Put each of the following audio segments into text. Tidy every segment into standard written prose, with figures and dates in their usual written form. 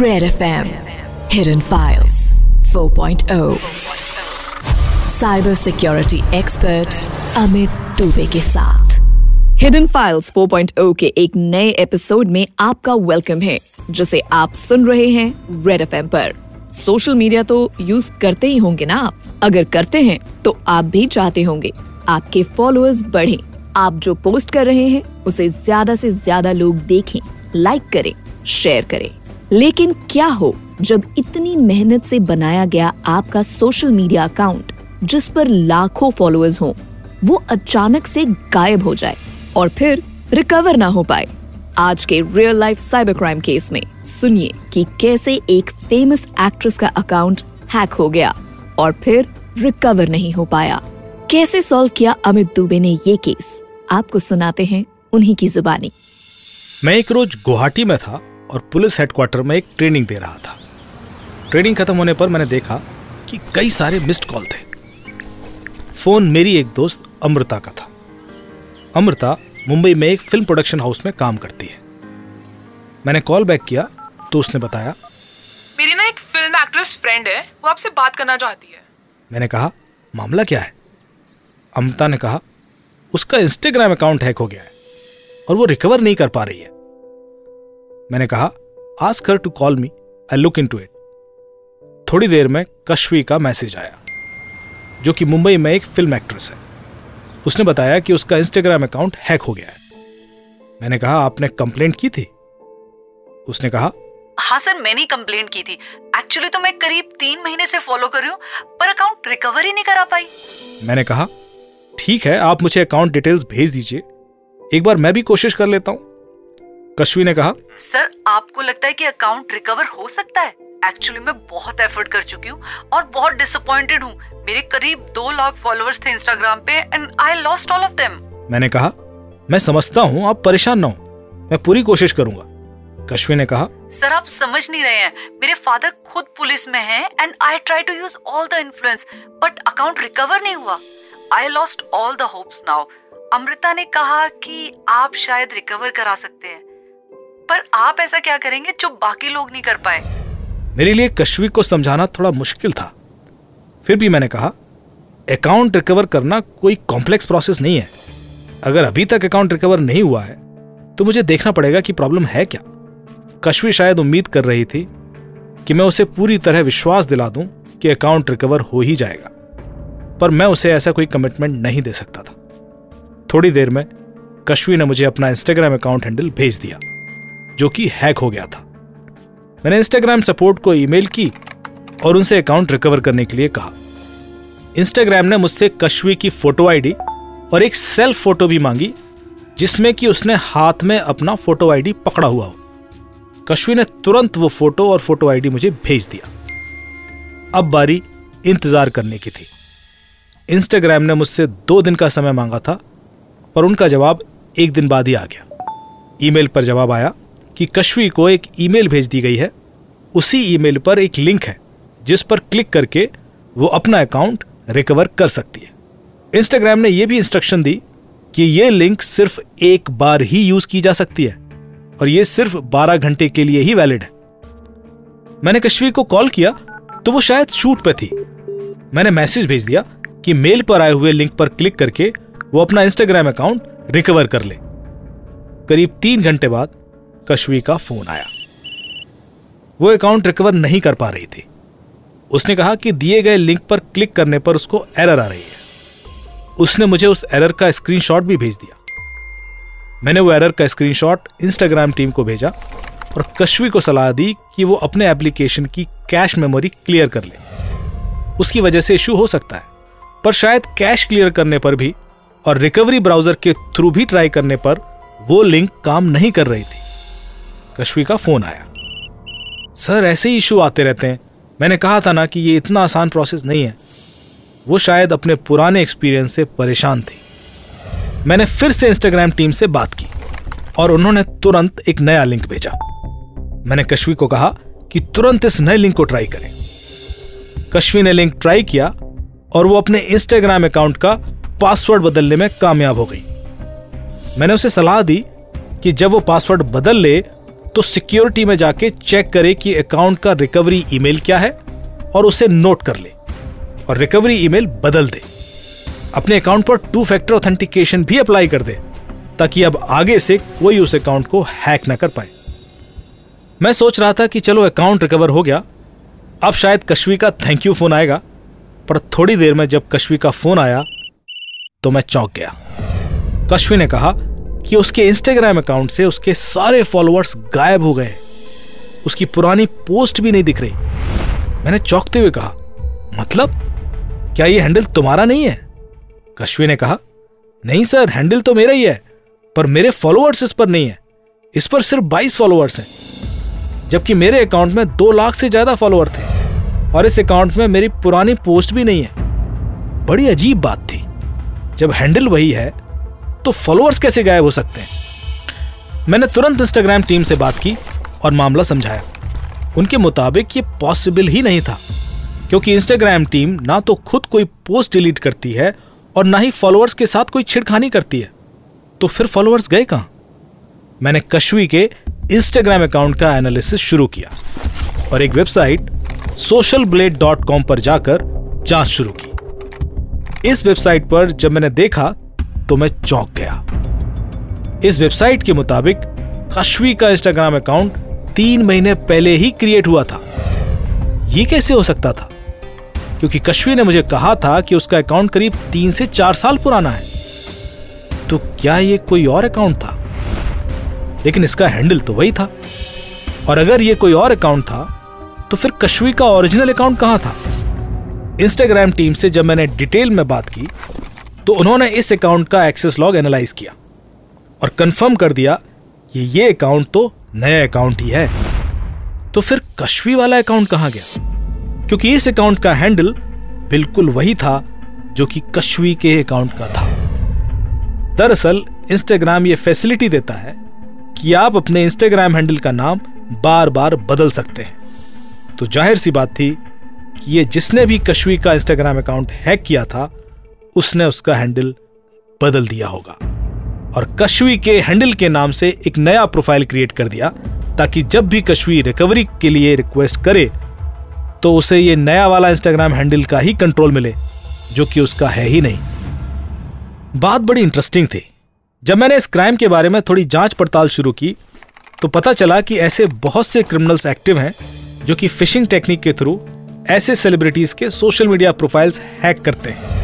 Red FM Hidden Files 4.0 cyber security expert Amit Dubey के साथ Hidden Files 4.0 के एक नए एपिसोड में आपका वेलकम है, जिसे आप सुन रहे हैं Red FM पर। सोशल मीडिया तो यूज करते ही होंगे ना आप? अगर करते हैं तो आप भी चाहते होंगे आपके फॉलोअर्स बढ़ें, आप जो पोस्ट कर रहे हैं उसे ज्यादा से ज्यादा लोग देखें, लाइक करें, शेयर करें। लेकिन क्या हो जब इतनी मेहनत से बनाया गया आपका सोशल मीडिया अकाउंट, जिस पर लाखों फॉलोअर्स हों, वो अचानक से गायब हो जाए और फिर रिकवर ना हो पाए। आज के real life cyber crime case में सुनिए कि कैसे एक फेमस एक्ट्रेस का अकाउंट हैक हो गया और फिर रिकवर नहीं हो पाया। कैसे सॉल्व किया अमित दुबे ने ये केस, आपको सुनाते हैं उन्हीं की जुबानी। मैं एक रोज गुवाहाटी में था और पुलिस हेडक्वार्टर में एक ट्रेनिंग दे रहा था। ट्रेनिंग खत्म होने पर मैंने देखा कि कई सारे मिस्ड कॉल थे। फोन मेरी एक दोस्त अमृता का था। अमृता मुंबई में एक फिल्म प्रोडक्शन हाउस में काम करती है। मैंने कॉल बैक किया तो उसने बताया, मेरी ना एक फिल्म एक्ट्रेस फ्रेंड है, वो आपसे बात करना चाहती है। मैंने कहा, मामला क्या है? अमृता ने कहा, उसका इंस्टाग्राम अकाउंट हैक हो गया है और वो रिकवर नहीं कर पा रही है। मैंने कहा, ask her to call me, I look into it. थोड़ी देर में कश्वी का मैसेज आया, जो कि मुंबई में एक फिल्म एक्ट्रेस है। उसने बताया कि उसका इंस्टाग्राम अकाउंट हैक हो गया है। मैंने कहा, आपने कंप्लेंट की थी? उसने कहा, हाँ सर, मैंने कंप्लेंट की थी। एक्चुअली तो मैं करीब 3 महीने से फॉलो कर रही हूँ, पर अकाउंट रिकवर ही नहीं करा पाई। मैंने कहा, ठीक है, आप मुझे अकाउंट डिटेल्स भेज दीजिए, एक बार मैं भी कोशिश कर लेता हूँ। कश्वी ने कहा, सर आपको लगता है कि अकाउंट रिकवर हो सकता है? एक्चुअली मैं बहुत एफर्ट कर चुकी हूँ और बहुत डिसअपॉइंटेड हूँ। मेरे करीब 2 लाख फॉलोअर्स थे इंस्टाग्राम पे and I lost all of them. मैंने कहा, मैं समझता हूँ, आप परेशान ना हो, मैं पूरी कोशिश करूंगा। कश्वी ने कहा, सर आप समझ नहीं रहे हैं, मेरे फादर खुद पुलिस में हैं and I try to use all the influence but account recover नहीं हुआ। I lost all the hopes now. Amrita ने कहा कि आप शायद रिकवर करा सकते हैं, पर आप ऐसा क्या करेंगे जो बाकी लोग नहीं कर पाए? मेरे लिए कश्वी को समझाना थोड़ा मुश्किल था। फिर भी मैंने कहा, अकाउंट रिकवर करना कोई कॉम्प्लेक्स प्रोसेस नहीं है। अगर अभी तक अकाउंट रिकवर नहीं हुआ है तो मुझे देखना पड़ेगा कि प्रॉब्लम है क्या। कश्वी शायद उम्मीद कर रही थी कि मैं उसे पूरी तरह विश्वास दिला दूं कि अकाउंट रिकवर हो ही जाएगा, पर मैं उसे ऐसा कोई कमिटमेंट नहीं दे सकता था। थोड़ी देर में कश्वी ने मुझे अपना इंस्टाग्राम अकाउंट हैंडल भेज दिया, जो कि हैक हो गया था। मैंने इंस्टाग्राम सपोर्ट को ईमेल की और उनसे अकाउंट रिकवर करने के लिए कहा। इंस्टाग्राम ने मुझसे कश्वी की फोटो आईडी और एक सेल्फ फोटो भी मांगी, जिसमें कि उसने हाथ में अपना फोटो आईडी पकड़ा हुआ हो। कश्वी ने तुरंत वो फोटो और फोटो आईडी मुझे भेज दिया। अब बारी इंतजार करने की थी। इंस्टाग्राम ने मुझसे 2 दिन का समय मांगा था, पर उनका जवाब 1 दिन बाद ही आ गया। ईमेल पर जवाब आया कि कश्वी को एक ईमेल भेज दी गई है, उसी ईमेल पर एक लिंक है जिस पर क्लिक करके वो अपना अकाउंट रिकवर कर सकती है। इंस्टाग्राम ने यह भी इंस्ट्रक्शन दी कि ये लिंक सिर्फ एक बार ही यूज की जा सकती है और ये सिर्फ 12 घंटे के लिए ही वैलिड है। मैंने कश्वी को कॉल किया तो वो शायद शूट पे थी। मैंने मैसेज भेज दिया कि मेल पर आए हुए लिंक पर क्लिक करके वो अपना इंस्टाग्राम अकाउंट रिकवर कर ले। करीब 3 घंटे बाद कश्वी का फोन आया। वो अकाउंट रिकवर नहीं कर पा रही थी। उसने कहा कि दिए गए लिंक पर क्लिक करने पर उसको एरर आ रही है। उसने मुझे उस एरर का स्क्रीनशॉट भी भेज दिया। मैंने वो एरर का स्क्रीनशॉट इंस्टाग्राम टीम को भेजा और कश्वी को सलाह दी कि वो अपने एप्लीकेशन की कैश मेमोरी क्लियर कर ले। उसकी वजह से इश्यू हो सकता है, पर शायद कैश क्लियर करने पर भी और रिकवरी ब्राउजर के थ्रू भी ट्राई करने पर वो लिंक काम नहीं कर रही थी। कश्वी का फोन आया। सर ऐसे ही इशू आते रहते हैं, मैंने कहा था ना कि ये इतना आसान प्रोसेस नहीं है। वो शायद अपने पुराने एक्सपीरियंस से परेशान थी। मैंने फिर से इंस्टाग्राम टीम से बात की और उन्होंने तुरंत एक नया लिंक भेजा। मैंने कश्वी को कहा कि तुरंत इस नए लिंक को ट्राई करें। कश्वी ने लिंक ट्राई किया और वो अपने इंस्टाग्राम अकाउंट का पासवर्ड बदलने में कामयाब हो गई। मैंने उसे सलाह दी कि जब वो पासवर्ड बदल ले तो सिक्योरिटी में जाके चेक करे कि अकाउंट का रिकवरी ईमेल क्या है और उसे नोट कर ले और रिकवरी ईमेल बदल दे। अपने अकाउंट पर 2 फैक्टर ऑथेंटिकेशन भी अप्लाई कर दे ताकि अब आगे से कोई उस अकाउंट को हैक ना कर पाए। मैं सोच रहा था कि चलो अकाउंट रिकवर हो गया, अब शायद कश्वी का थैंक यू फोन आएगा, पर थोड़ी देर में जब कश्वी का फोन आया तो मैं चौंक गया। कश्वी ने कहा कि उसके इंस्टाग्राम अकाउंट से उसके सारे फॉलोअर्स गायब हो गए, उसकी पुरानी पोस्ट भी नहीं दिख रही। मैंने चौंकते हुए कहा, मतलब क्या ये हैंडल तुम्हारा नहीं है? कश्वी ने कहा, नहीं सर, हैंडल तो मेरा ही है, पर मेरे फॉलोअर्स इस पर नहीं है, इस पर सिर्फ 22 फॉलोअर्स हैं, जबकि मेरे अकाउंट में 2 लाख से ज्यादा फॉलोअर थे और इस अकाउंट में मेरी पुरानी पोस्ट भी नहीं है। बड़ी अजीब बात थी, जब हैंडल वही है तो फॉलोअर्स कैसे गायब हो सकते हैं। मैंने तुरंत इंस्टाग्राम टीम से बात की और मामला समझाया। उनके मुताबिक ये पॉसिबल ही नहीं था, क्योंकि इंस्टाग्राम टीम ना तो खुद कोई पोस्ट डिलीट करती है और ना ही फॉलोअर्स के साथ कोई छिड़खानी करती है, तो फिर फॉलोअर्स गए कहाँ? मैंने कश्वी के इंस्टाग्राम अकाउंट का एनालिसिस शुरू किया और एक वेबसाइट socialblade.com पर जाकर जांच शुरू की। इस वेबसाइट पर जब मैंने देखा तो मैं चौंक गया। इस वेबसाइट के मुताबिक कश्वी का इंस्टाग्राम अकाउंट 3 महीने पहले ही क्रिएट हुआ था। ये कैसे हो सकता था? क्योंकि कश्वी ने मुझे कहा था कि उसका अकाउंट करीब 3 से 4 साल पुराना है, तो क्या ये कोई और अकाउंट था? लेकिन इसका हैंडल तो वही था, और अगर ये कोई और अकाउंट था तो फिर कश्वी का ओरिजिनल अकाउंट कहाँ था? इंस्टाग्राम टीम से जब मैंने डिटेल में बात की तो उन्होंने इस अकाउंट का एक्सेस लॉग एनालाइज किया और कंफर्म कर दिया कि ये अकाउंट तो नया अकाउंट ही है। तो फिर कश्वी वाला अकाउंट कहाँ गया? क्योंकि इस अकाउंट का हैंडल बिल्कुल वही था जो कि कश्वी के अकाउंट का था। दरअसल इंस्टाग्राम ये फैसिलिटी देता है कि आप अपने इंस्टाग्राम हैंडल का नाम बार बार बदल सकते हैं, तो जाहिर सी बात थी कि ये जिसने भी कश्वी का इंस्टाग्राम अकाउंट हैक किया था उसने उसका हैंडल बदल दिया होगा और कश्वी के हैंडल के नाम से एक नया प्रोफाइल क्रिएट कर दिया ताकि जब भी कश्वी रिकवरी के लिए रिक्वेस्ट करे तो उसे ये नया वाला इंस्टाग्राम हैंडल का ही कंट्रोल मिले, जो कि उसका है ही नहीं। बात बड़ी इंटरेस्टिंग थी। जब मैंने इस क्राइम के बारे में थोड़ी जांच पड़ताल शुरू की तो पता चला कि ऐसे बहुत से क्रिमिनल्स एक्टिव हैं जो कि फिशिंग टेक्निक के थ्रू ऐसे सेलिब्रिटीज के सोशल मीडिया प्रोफाइल्स हैक करते हैं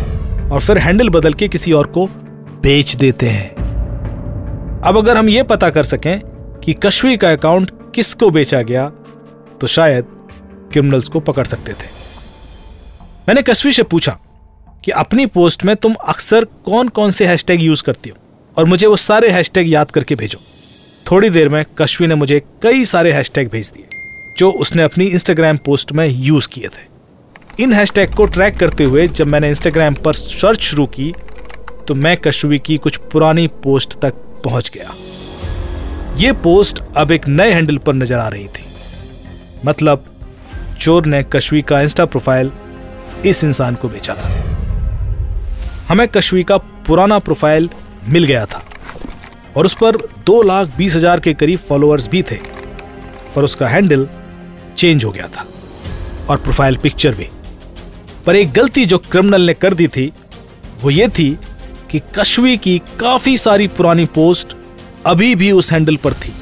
और फिर हैंडल बदल के किसी और को बेच देते हैं। अब अगर हम ये पता कर सकें कि कश्वी का अकाउंट किसको बेचा गया तो शायद क्रिमिनल्स को पकड़ सकते थे। मैंने कश्वी से पूछा कि अपनी पोस्ट में तुम अक्सर कौन कौन से हैशटैग यूज करती हो और मुझे वो सारे हैशटैग याद करके भेजो। थोड़ी देर में कश्वी ने मुझे कई सारे हैशटैग भेज दिए जो उसने अपनी इंस्टाग्राम पोस्ट में यूज किए थे। इन हैशटैग को ट्रैक करते हुए जब मैंने इंस्टाग्राम पर सर्च शुरू की तो मैं कश्वी की कुछ पुरानी पोस्ट तक पहुंच गया। ये पोस्ट अब एक नए हैंडल पर नजर आ रही थी, मतलब चोर ने कश्वी का इंस्टा प्रोफाइल इस इंसान को बेचा था। हमें कश्वी का पुराना प्रोफाइल मिल गया था और उस पर 2,20,000 के करीब फॉलोअर्स भी थे, पर उसका हैंडल चेंज हो गया था और प्रोफाइल पिक्चर भी। पर एक गलती जो क्रिमिनल ने कर दी थी वो ये थी कि कश्वी की काफी सारी पुरानी पोस्ट अभी भी उस हैंडल पर थी,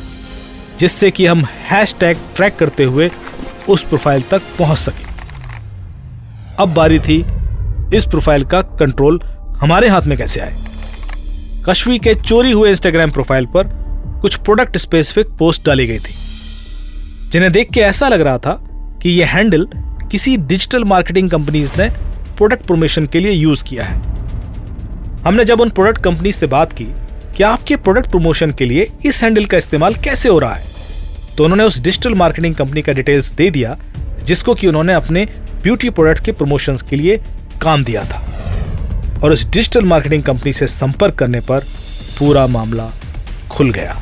जिससे कि हम हैशटैग ट्रैक करते हुए उस प्रोफाइल तक पहुंच सके। अब बारी थी इस प्रोफाइल का कंट्रोल हमारे हाथ में कैसे आए। कश्वी के चोरी हुए इंस्टाग्राम प्रोफाइल पर कुछ प्रोडक्ट स्पेसिफिक पोस्ट डाली गई थी जिन्हें देख के ऐसा लग रहा था कि यह हैंडल किसी डिजिटल मार्केटिंग कंपनीज ने प्रोडक्ट प्रमोशन के लिए यूज किया है। हमने जब उन प्रोडक्ट कंपनी से बात की कि आपके प्रोडक्ट प्रमोशन के लिए इस हैंडल का इस्तेमाल कैसे हो रहा है, तो उन्होंने उस डिजिटल मार्केटिंग कंपनी का डिटेल्स दे दिया जिसको कि उन्होंने अपने ब्यूटी प्रोडक्ट्स के प्रमोशंस के लिए काम दिया था, और उस डिजिटल मार्केटिंग कंपनी से संपर्क करने पर पूरा मामला खुल गया।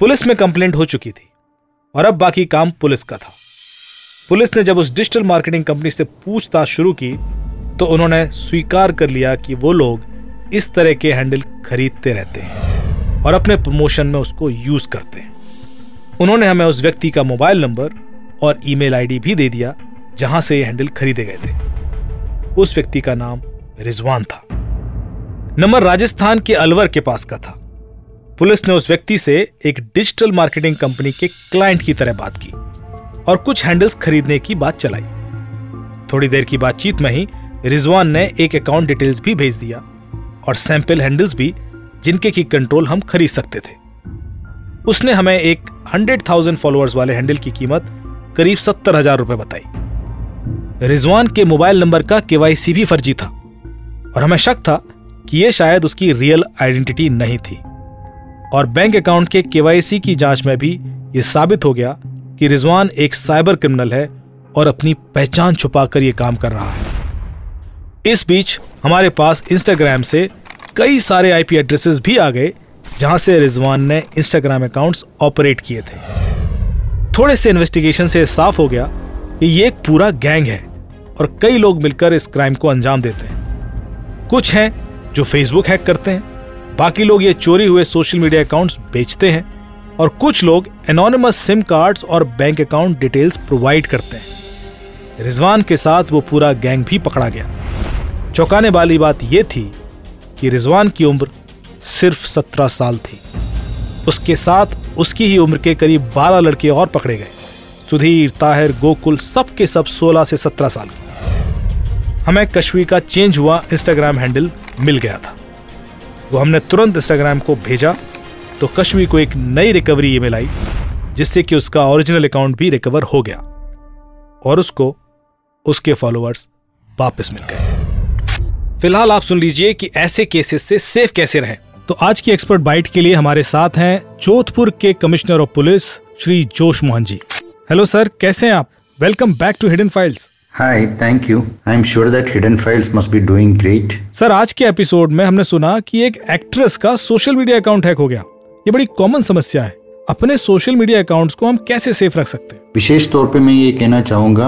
पुलिस में कंप्लेंट हो चुकी थी और अब बाकी काम पुलिस का था। पुलिस ने जब उस डिजिटल मार्केटिंग कंपनी से पूछताछ शुरू की तो उन्होंने स्वीकार कर लिया कि वो लोग इस तरह के हैंडल खरीदते रहते हैं और अपने प्रमोशन में उसको यूज करते हैं। उन्होंने हमें उस व्यक्ति का मोबाइल नंबर और ईमेल आईडी भी दे दिया जहां से ये हैंडल खरीदे गए थे। उस व्यक्ति का नाम रिजवान था। नंबर राजस्थान के अलवर के पास का था। पुलिस ने उस व्यक्ति से एक डिजिटल मार्केटिंग कंपनी के क्लाइंट की तरह बात की और कुछ हैंडल्स खरीदने की बात चलाई। थोड़ी देर की बातचीत में ही रिजवान ने एक अकाउंट डिटेल्स भी भेज दिया और सैंपल हैंडल्स भी जिनके की कंट्रोल हम खरीद सकते थे। उसने हमें एक 100,000 फॉलोअर्स वाले हैंडल की कीमत करीब 70,000 रुपये बताई। रिजवान के मोबाइल नंबर का केवाईसी भी फर्जी था और हमें शक था कि यह शायद उसकी रियल आइडेंटिटी नहीं थी, और बैंक अकाउंट के केवाईसी की जांच में भी यह साबित हो गया कि रिजवान एक साइबर क्रिमिनल है और अपनी पहचान छुपाकर यह काम कर रहा है। इस बीच हमारे पास इंस्टाग्राम से कई सारे आईपी एड्रेसेस भी आ गए जहां से रिजवान ने इंस्टाग्राम अकाउंट्स ऑपरेट किए थे। थोड़े से इन्वेस्टिगेशन से साफ हो गया कि ये एक पूरा गैंग है और कई लोग मिलकर इस क्राइम को अंजाम देते हैं। कुछ हैं जो फेसबुक हैक करते हैं, बाकी लोग ये चोरी हुए सोशल मीडिया अकाउंट्स बेचते हैं, और कुछ लोग एनोनिमस सिम कार्ड्स और बैंक अकाउंट डिटेल्स प्रोवाइड करते हैं। रिजवान के साथ वो पूरा गैंग भी पकड़ा गया। चौंकाने वाली बात यह थी कि रिजवान की उम्र सिर्फ 17 साल थी। उसके साथ उसकी ही उम्र के करीब 12 लड़के और पकड़े गए। सुधीर, ताहिर, गोकुल सब के सब 16 से 17 साल के। हमें कश्वी का चेंज हुआ इंस्टाग्राम हैंडल मिल गया था। वो हमने तुरंत इंस्टाग्राम को भेजा तो कश्वी को एक नई रिकवरी ईमेल आई जिससे कि उसका ओरिजिनल अकाउंट भी रिकवर हो गया और उसको उसके फॉलोअर्स वापस मिल गए। फिलहाल आप सुन लीजिए कि ऐसे केसेस से सेफ कैसे रहें। तो आज की एक्सपर्ट बाइट के लिए हमारे साथ हैं जोधपुर के कमिश्नर ऑफ पुलिस श्री जोश मोहन जी। हेलो सर, कैसे हैं आप? Welcome back to Hidden Files. Hi, thank you. I am sure that Hidden Files must be doing great. Sir, आज के एपिसोड में हमने सुना कि एक एक्ट्रेस का सोशल मीडिया अकाउंट हैक हो गया। ये बड़ी कॉमन समस्या है। अपने सोशल मीडिया अकाउंट्स को हम कैसे सेफ रख सकते हैं? विशेष तौर पे मैं ये कहना चाहूँगा,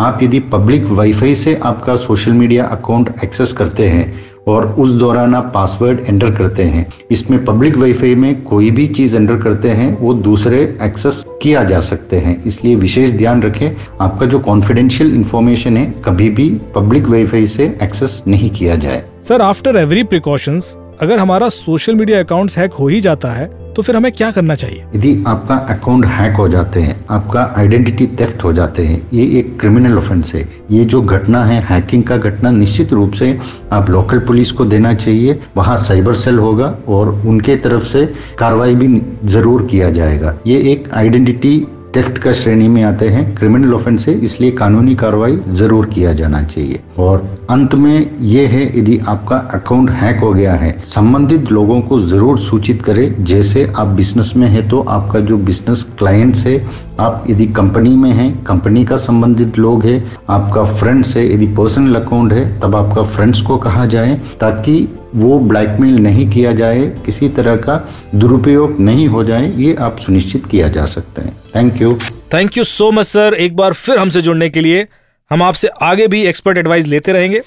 आप यदि पब्लिक वाईफाई से आपका सोशल मीडिया अकाउंट एक्सेस करते हैं और उस दौरान आप पासवर्ड एंटर करते हैं, इसमें पब्लिक वाईफाई में कोई भी चीज़ एंटर करते हैं वो दूसरे एक्सेस किया जा सकते हैं। इसलिए विशेष ध्यान रखें, आपका जो कॉन्फिडेंशियल इन्फॉर्मेशन है कभी भी पब्लिक वाईफाई से एक्सेस नहीं किया जाए। सर, आफ्टर एवरी प्रिकॉशंस अगर हमारा सोशल मीडिया अकाउंट हैक हो ही जाता है तो फिर हमें क्या करना चाहिए? यदि आपका अकाउंट हैक हो जाते हैं, आपका आइडेंटिटी थेफ्ट हो जाते हैं, ये एक क्रिमिनल ऑफेंस है। ये जो घटना है हैकिंग का घटना, निश्चित रूप से आप लोकल पुलिस को देना चाहिए। वहाँ साइबर सेल होगा और उनके तरफ से कार्रवाई भी जरूर किया जाएगा। ये एक आइडेंटिटी थेफ्ट का श्रेणी में आते हैं, क्रिमिनल ऑफेंस है, इसलिए कानूनी कार्रवाई जरूर किया जाना चाहिए। और अंत में ये है, यदि आपका अकाउंट हैक हो गया है, संबंधित लोगों को जरूर सूचित करें। जैसे आप बिजनेस में है तो आपका जो बिजनेस क्लाइंट्स है, आप यदि कंपनी में है कंपनी का संबंधित लोग है, आपका फ्रेंड्स है, यदि पर्सनल अकाउंट है तब आपका फ्रेंड्स को कहा जाए ताकि वो ब्लैकमेल नहीं किया जाए, किसी तरह का दुरुपयोग नहीं हो जाए, ये आप सुनिश्चित किया जा सकते हैं। Thank you. Thank you so much sir, एक बार फिर हमसे जुड़ने के लिए। हम आपसे आगे भी एक्सपर्ट एडवाइस लेते रहेंगे।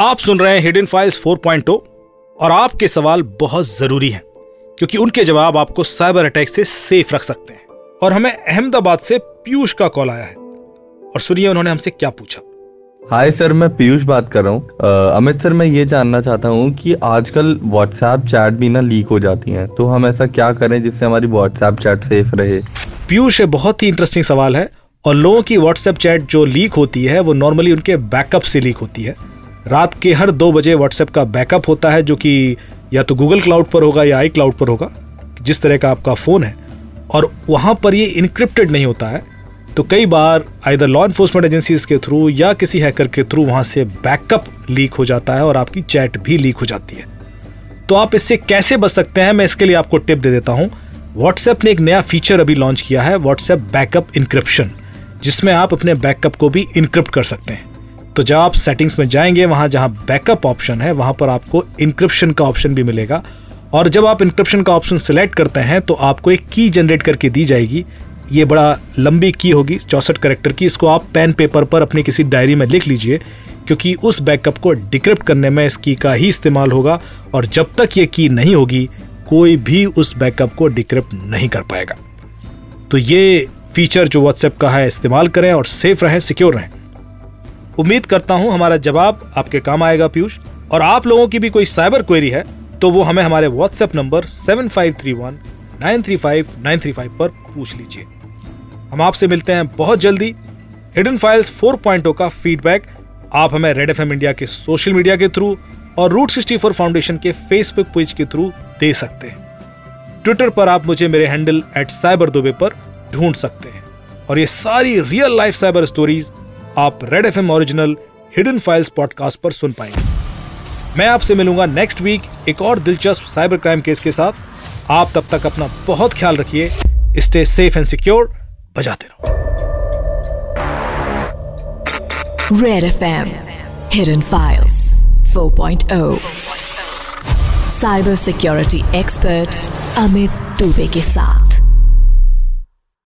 आप सुन रहे हैं हिडन फाइल्स 4.0 और आपके सवाल बहुत जरूरी हैं क्योंकि उनके जवाब आपको साइबर अटैक से सेफ रख सकते हैं। और हमें अहमदाबाद से पीयूष का कॉल आया है और सुनिए उन्होंने हमसे क्या पूछा। हाय सर, मैं पीयूष बात कर रहा हूँ। अमित सर, मैं ये जानना चाहता हूँ कि आजकल व्हाट्सएप चैट भी ना लीक हो जाती हैं, तो हम ऐसा क्या करें जिससे हमारी व्हाट्सएप चैट सेफ रहे? पीयूष, ये बहुत ही इंटरेस्टिंग सवाल है। और लोगों की व्हाट्सएप चैट जो लीक होती है वो नॉर्मली उनके बैकअप से लीक होती है। रात के हर 2 बजे व्हाट्सएप का बैकअप होता है जो कि या तो गूगल क्लाउड पर होगा या आई क्लाउड पर होगा, जिस तरह का आपका फ़ोन है, और वहाँ पर ये इनक्रिप्टेड नहीं होता है। तो कई बार आइदर लॉ इन्फोर्समेंट एजेंसीज के थ्रू या किसी हैकर के थ्रू वहाँ से बैकअप लीक हो जाता है और आपकी चैट भी लीक हो जाती है। तो आप इससे कैसे बच सकते हैं, मैं इसके लिए आपको टिप दे देता हूँ। व्हाट्सएप ने एक नया फीचर अभी लॉन्च किया है, व्हाट्सएप बैकअप इनक्रिप्शन, जिसमें आप अपने बैकअप को भी इनक्रिप्ट कर सकते हैं। तो जब आप सेटिंग्स में जाएंगे, वहाँ जहाँ बैकअप ऑप्शन है वहाँ पर आपको इनक्रिप्शन का ऑप्शन भी मिलेगा, और जब आप इनक्रिप्शन का ऑप्शन सेलेक्ट करते हैं तो आपको एक की जनरेट करके दी जाएगी। ये बड़ा लंबी की होगी, 64 कैरेक्टर की। इसको आप पेन पेपर पर अपनी किसी डायरी में लिख लीजिए क्योंकि उस बैकअप को डिक्रिप्ट करने में इस की का ही इस्तेमाल होगा, और जब तक ये की नहीं होगी कोई भी उस बैकअप को डिक्रिप्ट नहीं कर पाएगा। तो ये फीचर जो व्हाट्सएप का है इस्तेमाल करें और सेफ रहें, सिक्योर रहें। उम्मीद करता हूं हमारा जवाब आपके काम आएगा पीयूष। और आप लोगों की भी कोई साइबर क्वेरी है तो वो हमें हमारे व्हाट्सएप नंबर 7531935935 पर पूछ लीजिए। हम आपसे मिलते हैं बहुत जल्दी हिडन फाइल्स 4.0 का फीडबैक। आप हमें रेड एफएम इंडिया के सोशल मीडिया के थ्रू और रूट 64 फाउंडेशन के फेसबुक पेज के थ्रू दे सकते हैं। ट्विटर पर आप मुझे मेरे हैंडल @cyberdubai पर ढूंढ सकते हैं। और ये सारी रियल लाइफ साइबर स्टोरीज आप Red FM original Hidden Files podcast पर सुन पाएंगे। मैं आपसे मिलूंगा नेक्स्ट वीक एक और दिलचस्प साइबर क्राइम केस के साथ। आप तब तक अपना बहुत ख्याल रखिए। Stay safe and secure. बजाते रहो Red FM. Hidden Files 4.0 cyber security expert Amit Dubey के साथ।